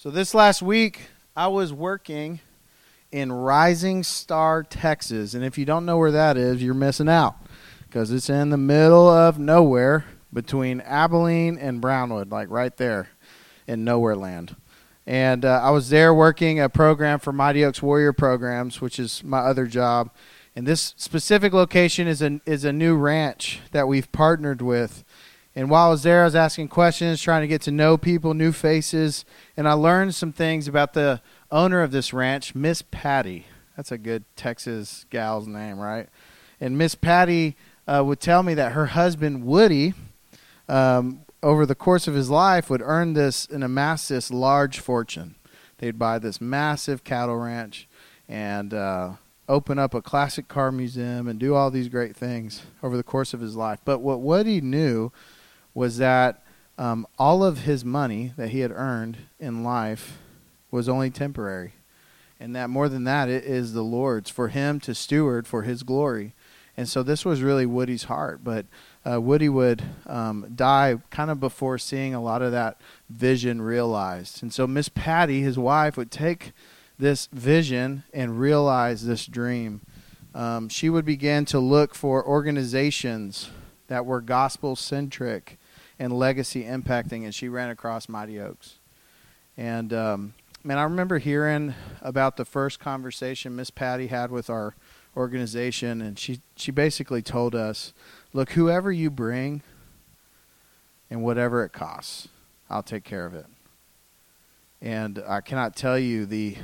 So this last week, I was working in Rising Star, Texas. And if you don't know where that is, you're missing out, because it's in the middle of nowhere between Abilene and Brownwood, like right there in nowhere land. And I was there working a program for Mighty Oaks Warrior Programs, which is my other job. And this specific location is a new ranch that we've partnered with. And while I was there, I was asking questions, trying to get to know people, new faces. And I learned some things about the owner of this ranch, Miss Patty. That's a good Texas gal's name, right? And Miss Patty would tell me that her husband, Woody, over the course of his life would earn this and amass this large fortune. They'd buy this massive cattle ranch and open up a classic car museum and do all these great things over the course of his life. But what Woody knew was that all of his money that he had earned in life was only temporary, and that more than that, it is the Lord's, for him to steward for his glory. And so this was really Woody's heart, but Woody would die kind of before seeing a lot of that vision realized. And so Miss Patty, his wife, would take this vision and realize this dream. She would begin to look for organizations that were gospel-centric and legacy impacting, and she ran across Mighty Oaks. And man, I remember hearing about the first conversation Miss Patty had with our organization, and she basically told us, look, whoever you bring and whatever it costs, I'll take care of it. And I cannot tell you the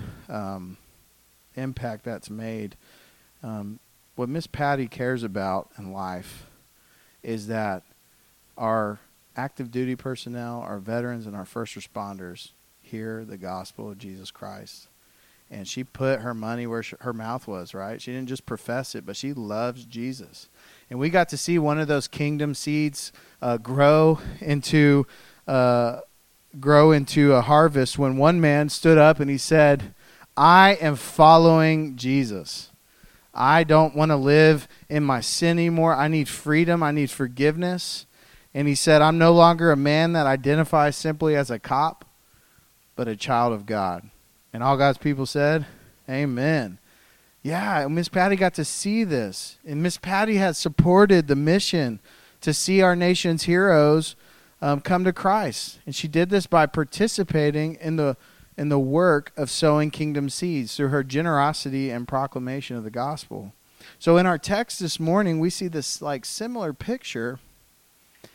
impact that's made. What Miss Patty cares about in life is that our active duty personnel, our veterans, and our first responders hear the gospel of Jesus Christ. And she put her money where her mouth was, right? She didn't just profess it, but she loves Jesus. And we got to see one of those kingdom seeds grow into a harvest when one man stood up and he said, I am following Jesus. I don't want to live in my sin anymore. I need freedom. I need forgiveness. And he said, I'm no longer a man that identifies simply as a cop, but a child of God. And all God's people said, amen. Yeah, Miss Patty got to see this. And Miss Patty has supported the mission to see our nation's heroes come to Christ. And she did this by participating in the work of sowing kingdom seeds through her generosity and proclamation of the gospel. So in our text this morning, we see this like similar picture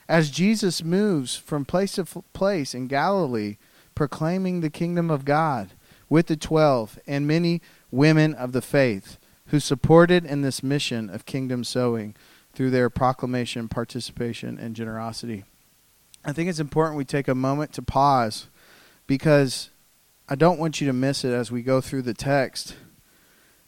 as Jesus moves from place to place in Galilee, proclaiming the kingdom of God with the 12 and many women of the faith who supported in this mission of kingdom sowing through their proclamation, participation, and generosity. I think it's important we take a moment to pause, because I don't want you to miss it as we go through the text,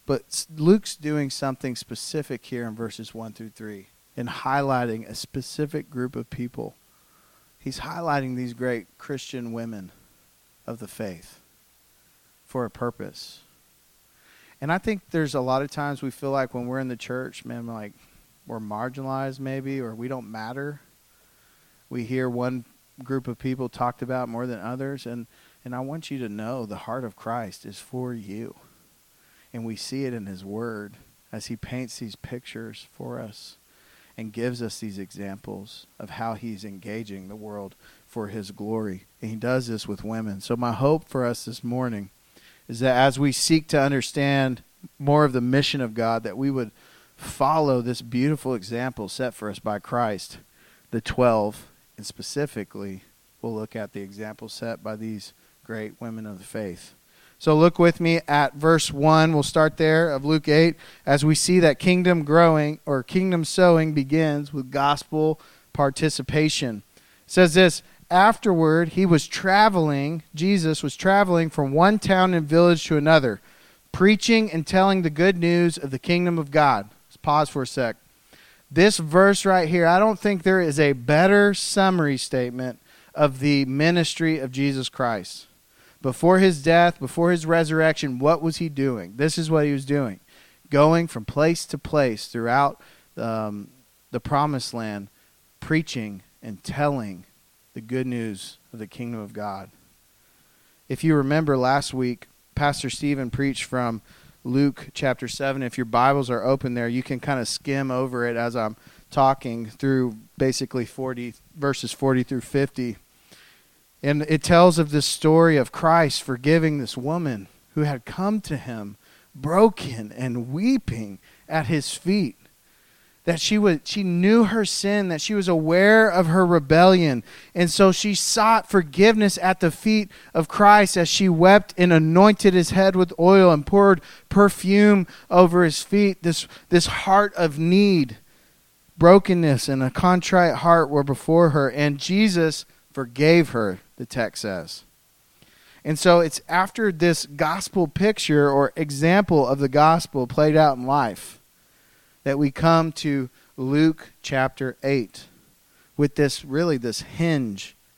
but Luke's doing something specific here in verses 1 through 3 in highlighting a specific group of people. He's highlighting these great Christian women of the faith for a purpose. And I think there's a lot of times we feel like when we're in the church, man, like we're marginalized maybe, or we don't matter. We hear one group of people talked about more than others. And I want you to know the heart of Christ is for you. And we see it in his word as he paints these pictures for us and gives us these examples of how he's engaging the world for his glory. And he does this with women. So my hope for us this morning is that as we seek to understand more of the mission of God, that we would follow this beautiful example set for us by Christ, the 12, and specifically, we'll look at the example set by these great women of the faith. So look with me at verse 1, we'll start there, of Luke 8, as we see that kingdom growing or kingdom sowing begins with gospel participation. It says this, afterward, Jesus was traveling from one town and village to another, preaching and telling the good news of the kingdom of God. Let's pause for a sec. This verse right here, I don't think there is a better summary statement of the ministry of Jesus Christ. Before his death, before his resurrection, what was he doing? This is what he was doing. Going from place to place throughout the promised land, preaching and telling the good news of the kingdom of God. If you remember last week, Pastor Stephen preached from Luke chapter 7. If your Bibles are open there, you can kind of skim over it as I'm talking through basically verses 40 through 50. And it tells of this story of Christ forgiving this woman who had come to him broken and weeping at his feet. That she knew her sin, that she was aware of her rebellion. And so she sought forgiveness at the feet of Christ as she wept and anointed his head with oil and poured perfume over his feet. This heart of need, brokenness, and a contrite heart were before her. And Jesus forgave her, the text says. And so it's after this gospel picture or example of the gospel played out in life that we come to Luke chapter 8 with this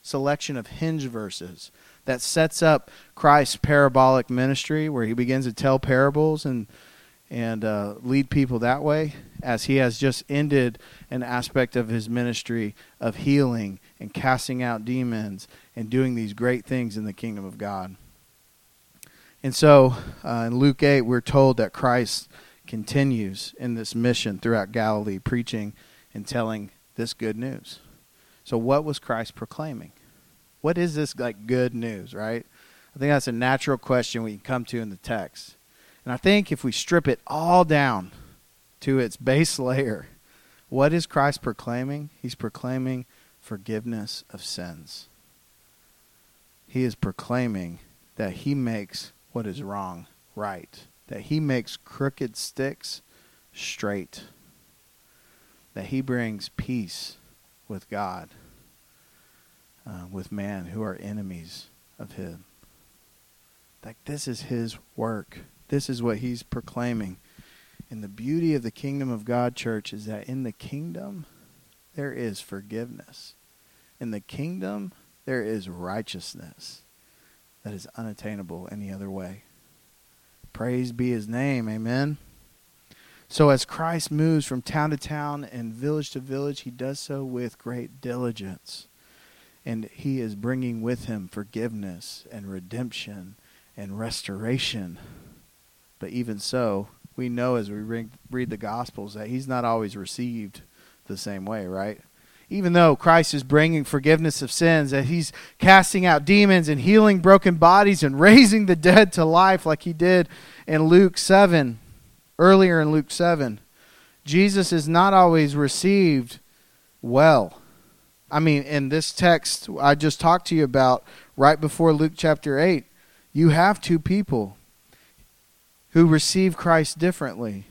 selection of hinge verses that sets up Christ's parabolic ministry, where he begins to tell parables and lead people that way, as he has just ended an aspect of his ministry of healing and casting out demons and doing these great things in the kingdom of God. And so in Luke 8, we're told that Christ continues in this mission throughout Galilee, preaching and telling this good news. So what was Christ proclaiming? What is this good news, right? I think that's a natural question we can come to in the text. And I think if we strip it all down to its base layer, what is Christ proclaiming? He's proclaiming forgiveness of sins. He is proclaiming that he makes what is wrong right. That he makes crooked sticks straight. That he brings peace with God, with man, who are enemies of him. Like, this is his work. This is what he's proclaiming. And the beauty of the kingdom of God, church, is that in the kingdom, there is forgiveness. In the kingdom, there is righteousness that is unattainable any other way. Praise be his name. Amen. So as Christ moves from town to town and village to village, he does so with great diligence. And he is bringing with him forgiveness and redemption and restoration. But even so, we know as we read the Gospels that he's not always received the same way, right? Even though Christ is bringing forgiveness of sins, that he's casting out demons and healing broken bodies and raising the dead to life like he did in Luke 7, earlier in Luke 7, Jesus is not always received well. I mean, in this text I just talked to you about right before Luke chapter 8, you have two people who receive Christ differently.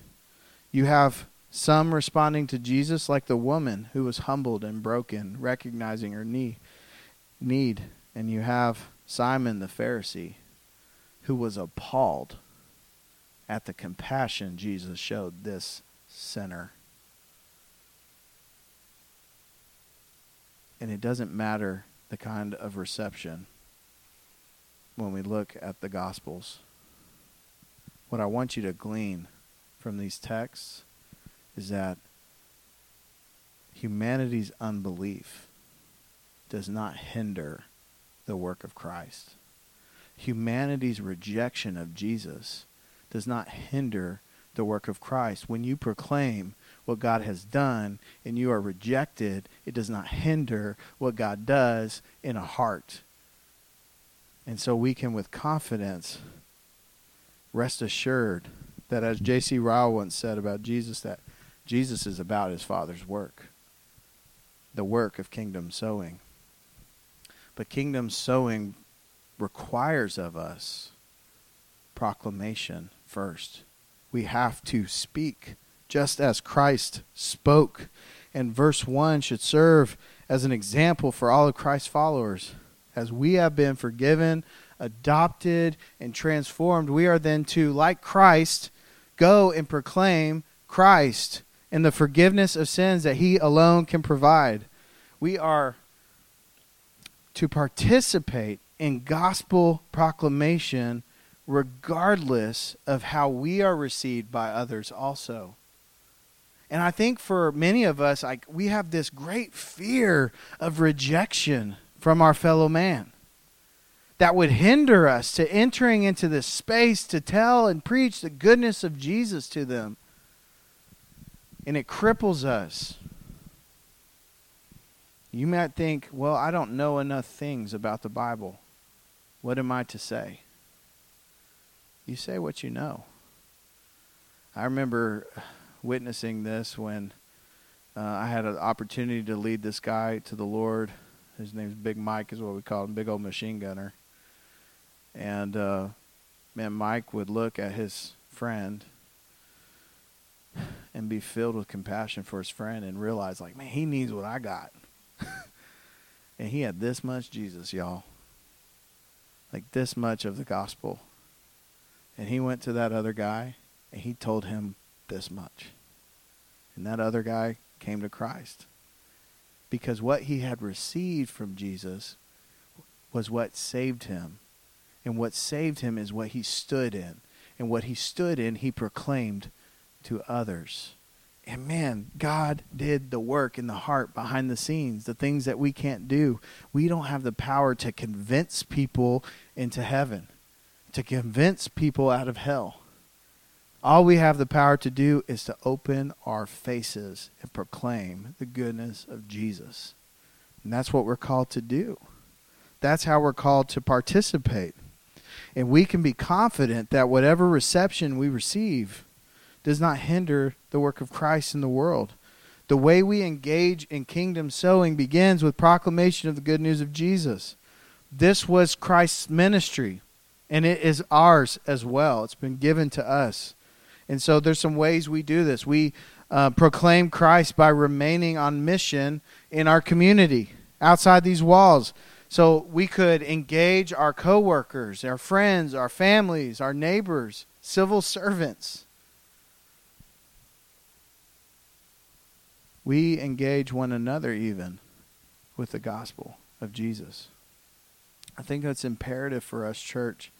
You have some responding to Jesus like the woman who was humbled and broken, recognizing her need. And you have Simon the Pharisee, who was appalled at the compassion Jesus showed this sinner. And it doesn't matter the kind of reception when we look at the Gospels. What I want you to glean from these texts is that humanity's unbelief does not hinder the work of Christ. Humanity's rejection of Jesus does not hinder the work of Christ. When you proclaim what God has done and you are rejected, it does not hinder what God does in a heart. And so we can, with confidence, rest assured that, as J.C. Ryle once said about Jesus, that Jesus is about his Father's work, the work of kingdom sowing. But kingdom sowing requires of us proclamation first. We have to speak just as Christ spoke. And verse 1 should serve as an example for all of Christ's followers. As we have been forgiven, adopted, and transformed, we are then to, like Christ, go and proclaim Christ and the forgiveness of sins that he alone can provide. We are to participate in gospel proclamation regardless of how we are received by others also. And I think for many of us, we have this great fear of rejection from our fellow man. that would hinder us to entering into this space to tell and preach the goodness of Jesus to them. And it cripples us. You might think, well, I don't know enough things about the Bible. What am I to say? You say what you know. I remember witnessing this when I had an opportunity to lead this guy to the Lord. His name's Big Mike is what we call him, big old machine gunner. And, man, Mike would look at his friend and be filled with compassion for his friend and realize, like, man, he needs what I got. And he had this much Jesus, y'all. Like this much of the gospel. And he went to that other guy and he told him this much. And that other guy came to Christ. Because what he had received from Jesus was what saved him. And what saved him is what he stood in. And what he stood in, he proclaimed to others. And man, God did the work in the heart behind the scenes, the things that we can't do. We don't have the power to convince people into heaven, to convince people out of hell. All we have the power to do is to open our faces and proclaim the goodness of Jesus. And that's what we're called to do. That's how we're called to participate. And we can be confident that whatever reception we receive does not hinder the work of Christ in the world. The way we engage in kingdom sowing begins with proclamation of the good news of Jesus. This was Christ's ministry, and it is ours as well. It's been given to us. And so there's some ways we do this. We proclaim Christ by remaining on mission in our community, outside these walls. So we could engage our coworkers, our friends, our families, our neighbors, civil servants. We engage one another even with the gospel of Jesus. I think that's imperative for us, church,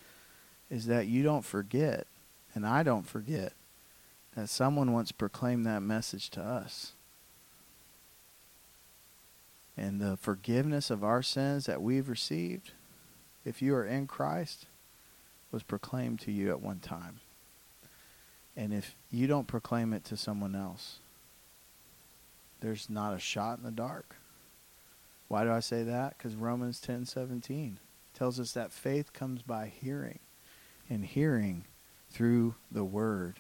is that you don't forget, and I don't forget, that someone once proclaimed that message to us. And the forgiveness of our sins that we've received, if you are in Christ, was proclaimed to you at one time. And if you don't proclaim it to someone else, there's not a shot in the dark. Why do I say that? Because Romans 10:17 tells us that faith comes by hearing, and hearing through the word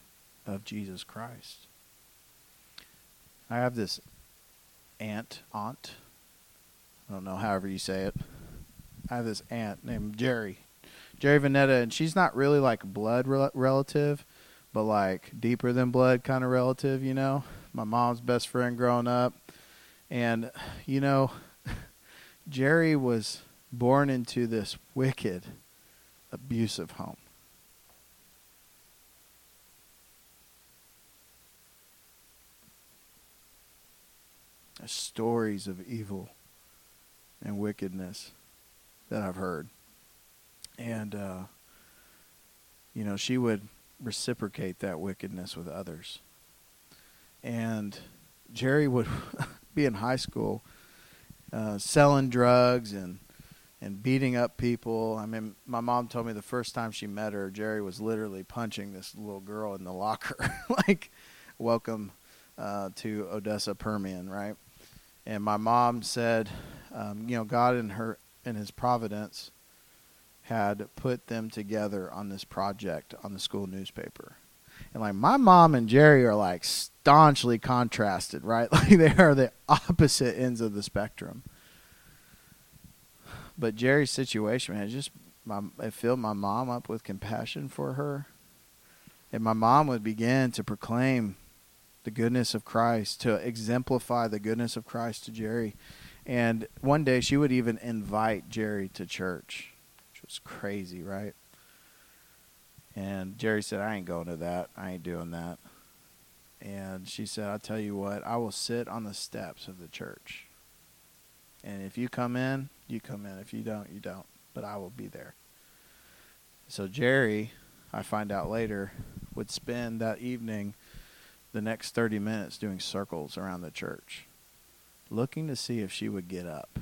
of Jesus Christ. I have this aunt, I don't know, however you say it. I have this aunt named Jerry Vanetta, and she's not really like blood relative, but like deeper than blood kind of relative, you know. My mom's best friend growing up. And, you know, Jerry was born into this wicked, abusive home. There's stories of evil and wickedness that I've heard. And, you know, she would reciprocate that wickedness with others. And Jerry would be in high school selling drugs and beating up people. I mean, my mom told me the first time she met her, Jerry was literally punching this little girl in the locker. Like, welcome to Odessa Permian, right? And my mom said, you know, God in his providence had put them together on this project on the school newspaper. And like my mom and Jerry are like staunchly contrasted, right? Like they are the opposite ends of the spectrum. But Jerry's situation, man, it filled my mom up with compassion for her. And my mom would begin to proclaim the goodness of Christ, to exemplify the goodness of Christ to Jerry. And one day she would even invite Jerry to church, which was crazy, right? And Jerry said, I ain't going to that. I ain't doing that. And she said, I'll tell you what, I will sit on the steps of the church. And if you come in, you come in. If you don't, you don't. But I will be there. So Jerry, I find out later, would spend that evening the next 30 minutes doing circles around the church, looking to see if she would get up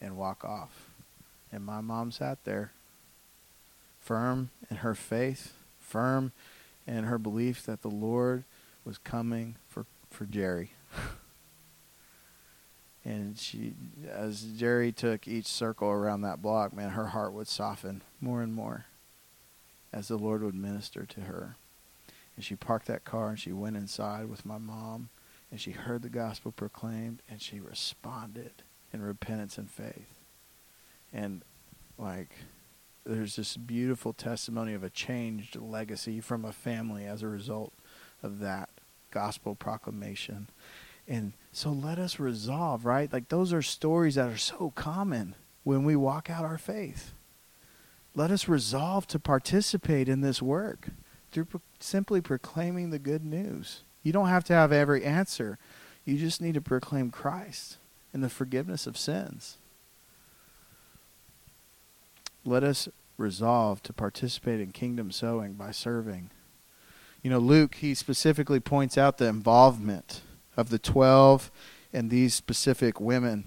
and walk off. And my mom sat there firm in her faith, firm in her belief that the Lord was coming for Jerry. And she, as Jerry took each circle around that block, man, her heart would soften more and more as the Lord would minister to her. And she parked that car and she went inside with my mom, and she heard the gospel proclaimed, and she responded in repentance and faith. And there's this beautiful testimony of a changed legacy from a family as a result of that gospel proclamation. And so let us resolve, right? Those are stories that are so common when we walk out our faith. Let us resolve to participate in this work through simply proclaiming the good news. You don't have to have every answer. You just need to proclaim Christ and the forgiveness of sins. Let us resolve to participate in kingdom sowing by serving. Luke, he specifically points out the involvement of the 12 and these specific women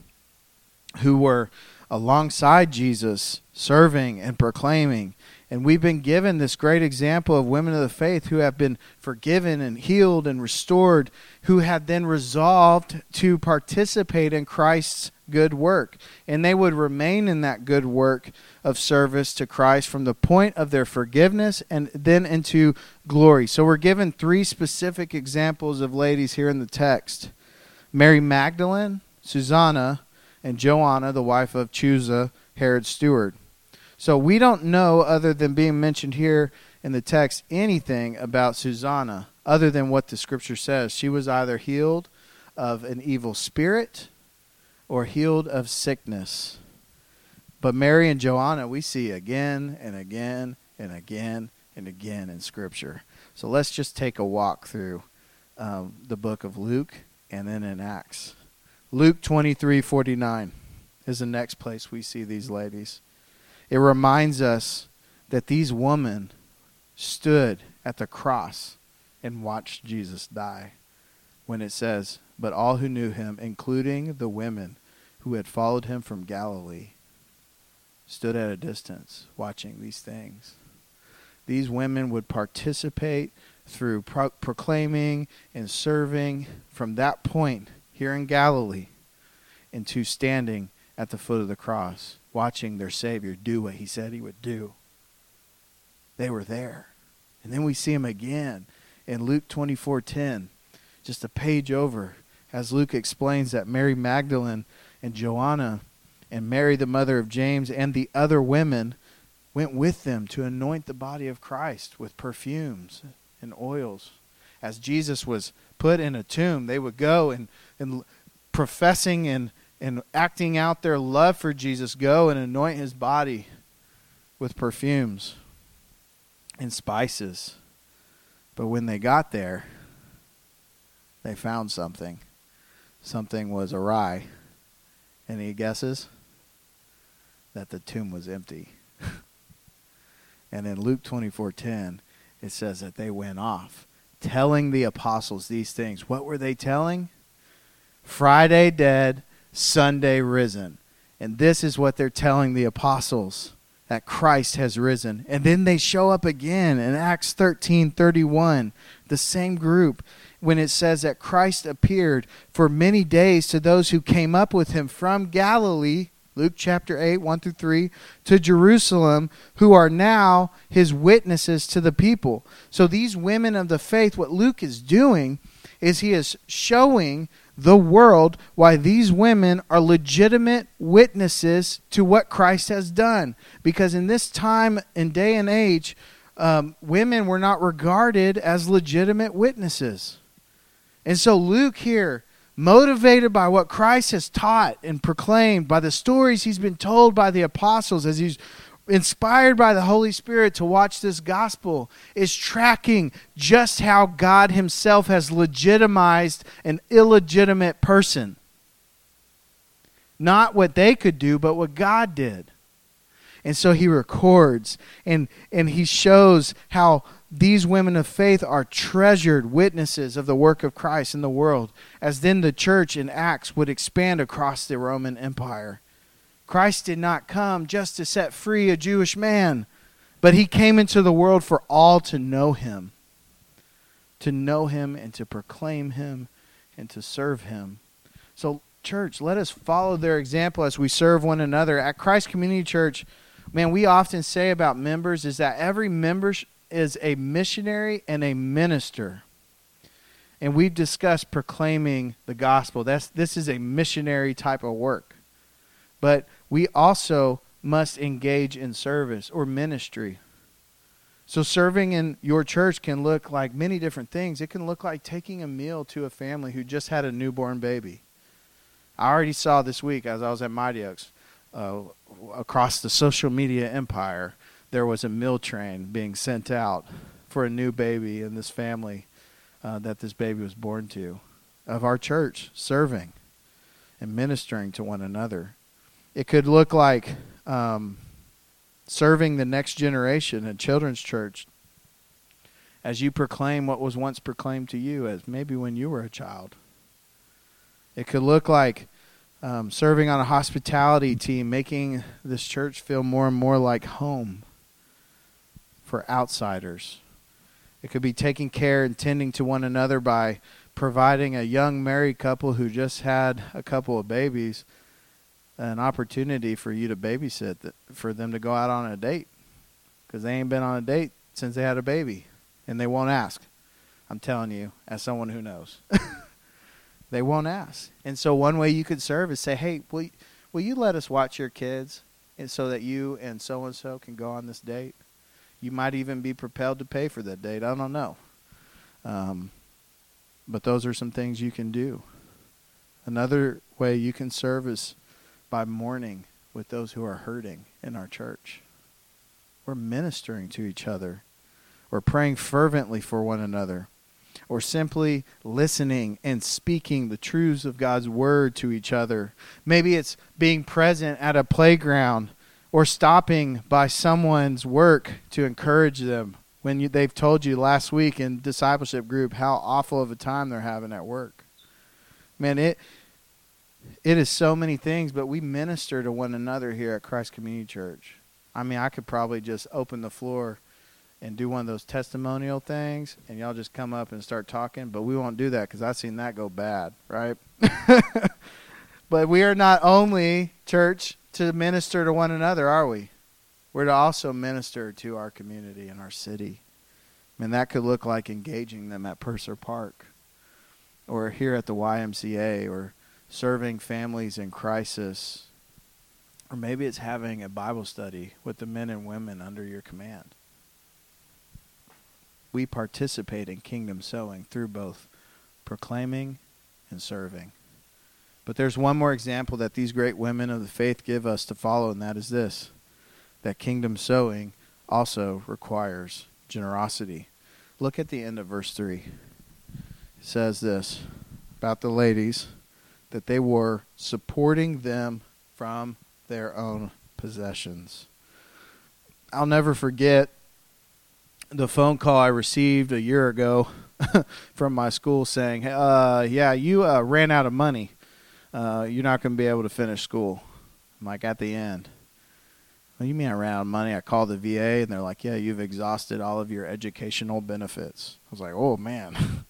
who were alongside Jesus serving and proclaiming. And we've been given this great example of women of the faith who have been forgiven and healed and restored, who had then resolved to participate in Christ's good work. And they would remain in that good work of service to Christ from the point of their forgiveness and then into glory. So we're given three specific examples of ladies here in the text: Mary Magdalene, Susanna, and Joanna, the wife of Chusa, Herod's steward. So we don't know, other than being mentioned here in the text, anything about Susanna other than what the scripture says. She was either healed of an evil spirit or healed of sickness. But Mary and Joanna we see again and again and again and again in scripture. So let's just take a walk through the book of Luke and then in Acts. Luke 23:49 is the next place we see these ladies. It reminds us that these women stood at the cross and watched Jesus die when it says, "But all who knew him, including the women who had followed him from Galilee, stood at a distance watching these things." These women would participate through proclaiming and serving from that point here in Galilee into standing at the foot of the cross, watching their Savior do what he said he would do. They were there. And then we see him again in Luke 24:10, just a page over, as Luke explains that Mary Magdalene and Joanna and Mary, the mother of James, and the other women went with them to anoint the body of Christ with perfumes and oils. As Jesus was put in a tomb, they would go and professing and acting out their love for Jesus, go and anoint his body with perfumes and spices. But when they got there, they found something. Something was awry. Any guesses? That the tomb was empty. And in Luke 24:10, it says that they went off, telling the apostles these things. What were they telling? Friday dead, Sunday risen. And this is what they're telling the apostles, that Christ has risen. And then they show up again in Acts 13:31, the same group, when it says that Christ appeared for many days to those who came up with him from Galilee, Luke chapter 8, 1-3, to Jerusalem, who are now his witnesses to the people. So these women of the faith, what Luke is doing is he is showing the world why these women are legitimate witnesses to what Christ has done. Because in this time and day and age, women were not regarded as legitimate witnesses. And so Luke here, motivated by what Christ has taught and proclaimed, by the stories he's been told by the apostles, as he's inspired by the Holy Spirit to watch this gospel, is tracking just how God himself has legitimized an illegitimate person. Not what they could do, but what God did. And so he records and he shows how these women of faith are treasured witnesses of the work of Christ in the world, as then the church in Acts would expand across the Roman Empire. Christ did not come just to set free a Jewish man, But he came into the world for all to know him and to proclaim him and to serve him. So, church, let us follow their example as we serve one another. At Christ Community Church, man, we often say about members is that every member is a missionary and a minister. And we've discussed proclaiming the gospel. This is a missionary type of work. But we also must engage in service or ministry. So serving in your church can look like many different things. It can look like taking a meal to a family who just had a newborn baby. I already saw this week as I was at Mighty Oaks, across the social media empire, there was a meal train being sent out for a new baby in this family that this baby was born to, of our church serving and ministering to one another. It could look like serving the next generation in children's church as you proclaim what was once proclaimed to you as maybe when you were a child. It could look like serving on a hospitality team, making this church feel more and more like home for outsiders. It could be taking care and tending to one another by providing a young married couple who just had a couple of babies an opportunity for you to babysit, for them to go out on a date, because they ain't been on a date since they had a baby, and they won't ask. I'm telling you, as someone who knows. They won't ask. And so one way you could serve is say, hey, will you let us watch your kids and so that you and so-and-so can go on this date? You might even be propelled to pay for that date. I don't know. But those are some things you can do. Another way you can serve is by mourning with those who are hurting in our church. We're ministering to each other. We're praying fervently for one another. Or simply listening and speaking the truths of God's word to each other. Maybe it's being present at a playground or stopping by someone's work to encourage them when they've told you last week in discipleship group how awful of a time they're having at work. Man, it is so many things, but we minister to one another here at Christ Community Church. I mean, I could probably just open the floor and do one of those testimonial things, and y'all just come up and start talking. But we won't do that because I've seen that go bad, right? But we are not only, church, to minister to one another, are we? We're to also minister to our community and our city. I mean, that could look like engaging them at Purser Park or here at the YMCA or serving families in crisis. Or maybe it's having a Bible study with the men and women under your command. We participate in kingdom sowing through both proclaiming and serving. But there's one more example that these great women of the faith give us to follow, and that is this, that kingdom sowing also requires generosity. Look at the end of verse 3. It says this about the ladies, that they were supporting them from their own possessions. I'll never forget the phone call I received a year ago from my school saying, hey, you ran out of money. You're not going to be able to finish school. I'm like, at the end. Well, you mean I ran out of money? I called the VA, and they're like, yeah, you've exhausted all of your educational benefits. I was like, oh, man,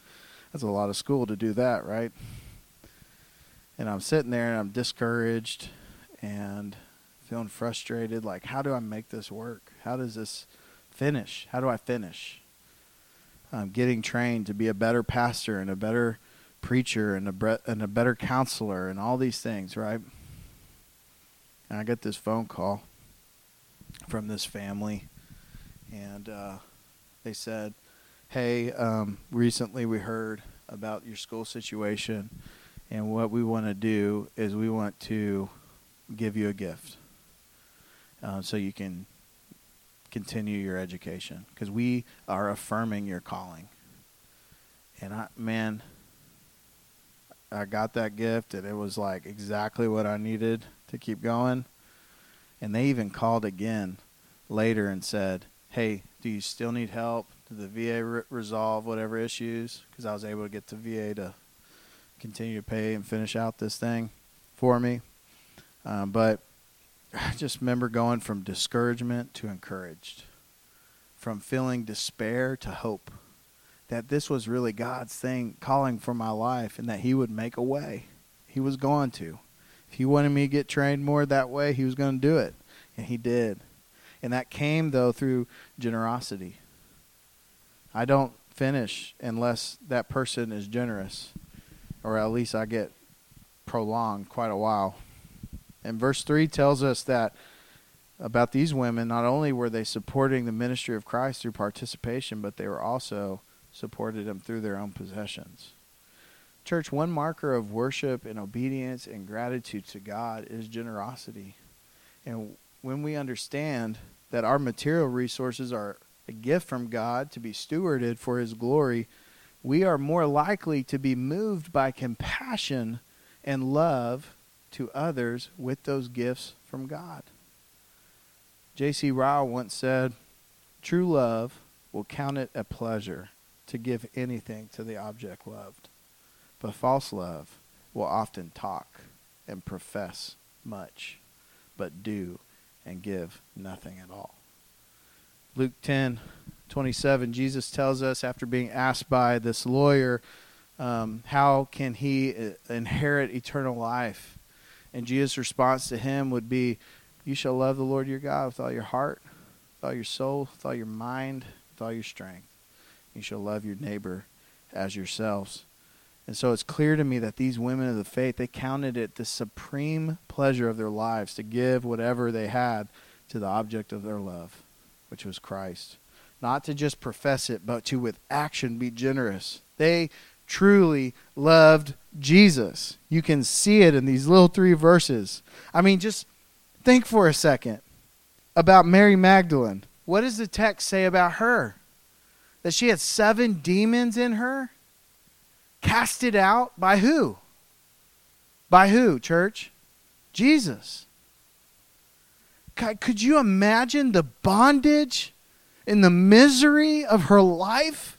that's a lot of school to do that, right? And I'm sitting there, and I'm discouraged and feeling frustrated. Like, how do I make this work? How does this finish? How do I finish? I'm getting trained to be a better pastor and a better preacher and a better counselor and all these things, right? And I get this phone call from this family, and they said, hey, recently we heard about your school situation, and what we want to do is we want to give you a gift so you can continue your education, because we are affirming your calling. And I got that gift, and it was like exactly what I needed to keep going. And they even called again later and said, hey, do you still need help? Did the VA resolve whatever issues? Because I was able to get the VA to continue to pay and finish out this thing for me. But I just remember going from discouragement to encouraged. from feeling despair to hope, that this was really God's thing calling for my life and that he would make a way. He was going to. If he wanted me to get trained more that way, he was going to do it, and he did. And that came, though, through generosity. I don't finish unless that person is generous, or at least I get prolonged quite a while. And verse 3 tells us that about these women, not only were they supporting the ministry of Christ through participation, but they were also supported him through their own possessions. Church, one marker of worship and obedience and gratitude to God is generosity. And when we understand that our material resources are a gift from God to be stewarded for his glory, we are more likely to be moved by compassion and love to others with those gifts from God. J.C. Ryle once said, "True love will count it a pleasure to give anything to the object loved, but false love will often talk and profess much, but do and give nothing at all." Luke 10:27, Jesus tells us, after being asked by this lawyer, how can he inherit eternal life? And Jesus' response to him would be, "You shall love the Lord your God with all your heart, with all your soul, with all your mind, with all your strength. You shall love your neighbor as yourselves." And so it's clear to me that these women of the faith, they counted it the supreme pleasure of their lives to give whatever they had to the object of their love, which was Christ. Not to just profess it, but to with action be generous. They truly loved Jesus. You can see it in these little three verses. I mean, just think for a second about Mary Magdalene. What does the text say about her? That she had 7 demons in her? Casted out by who? By who, church? Jesus. God, could you imagine the bondage and the misery of her life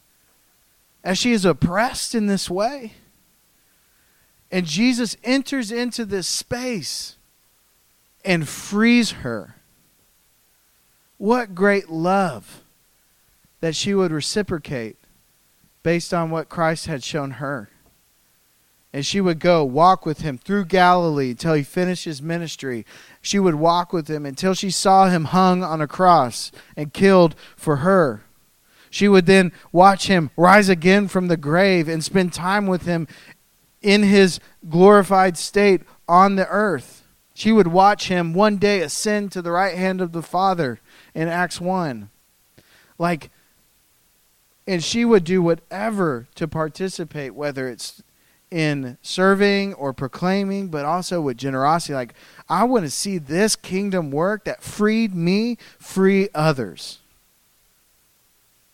as she is oppressed in this way? And Jesus enters into this space and frees her. What great love that she would reciprocate based on what Christ had shown her. And she would go walk with him through Galilee until he finished his ministry. She would walk with him until she saw him hung on a cross and killed for her. She would then watch him rise again from the grave and spend time with him in his glorified state on the earth. She would watch him one day ascend to the right hand of the Father in Acts 1. And she would do whatever to participate, whether it's in serving or proclaiming, but also with generosity. I want to see this kingdom work that freed me, free others.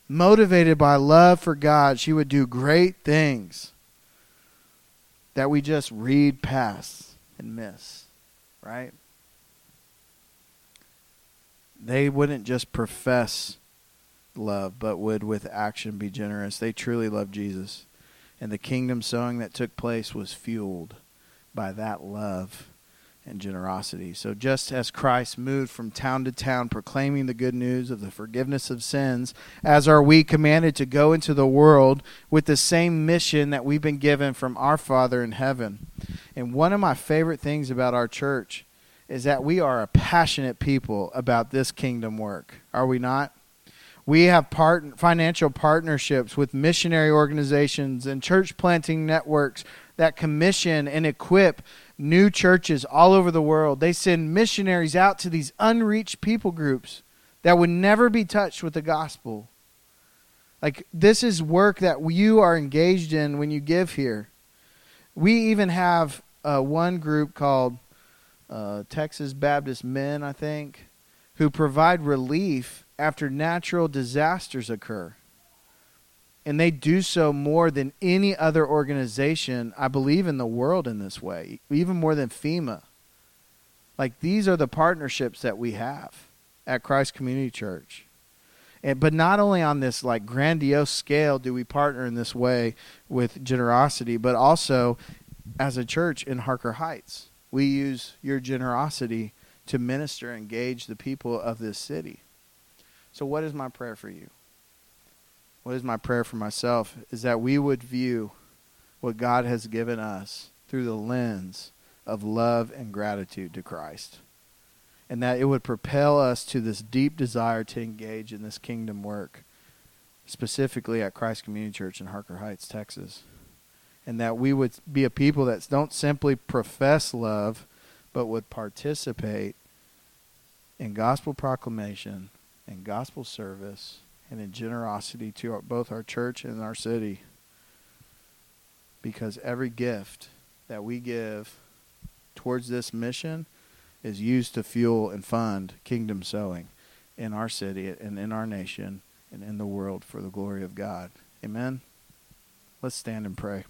Motivated by love for God, she would do great things that we just read past and miss, right? They wouldn't just profess love, but would with action be generous. They truly loved Jesus. And the kingdom sowing that took place was fueled by that love and generosity. So just as Christ moved from town to town proclaiming the good news of the forgiveness of sins, as are we commanded to go into the world with the same mission that we've been given from our Father in heaven. And one of my favorite things about our church is that we are a passionate people about this kingdom work. Are we not? We have financial partnerships with missionary organizations and church planting networks that commission and equip new churches all over the world. They send missionaries out to these unreached people groups that would never be touched with the gospel. This is work that you are engaged in when you give here. We even have one group called Texas Baptist Men, I think, who provide relief after natural disasters occur. And they do so more than any other organization, I believe, in the world in this way, even more than FEMA. These are the partnerships that we have at Christ Community Church. But not only on this grandiose scale do we partner in this way with generosity, but also as a church in Harker Heights. We use your generosity to minister and engage the people of this city. So what is my prayer for you? What is my prayer for myself is that we would view what God has given us through the lens of love and gratitude to Christ. And that it would propel us to this deep desire to engage in this kingdom work, specifically at Christ Community Church in Harker Heights, Texas. And that we would be a people that don't simply profess love, but would participate in gospel proclamation and gospel service and in generosity to both our church and our city. Because every gift that we give towards this mission is used to fuel and fund kingdom sowing in our city and in our nation and in the world for the glory of God. Amen. Let's stand and pray.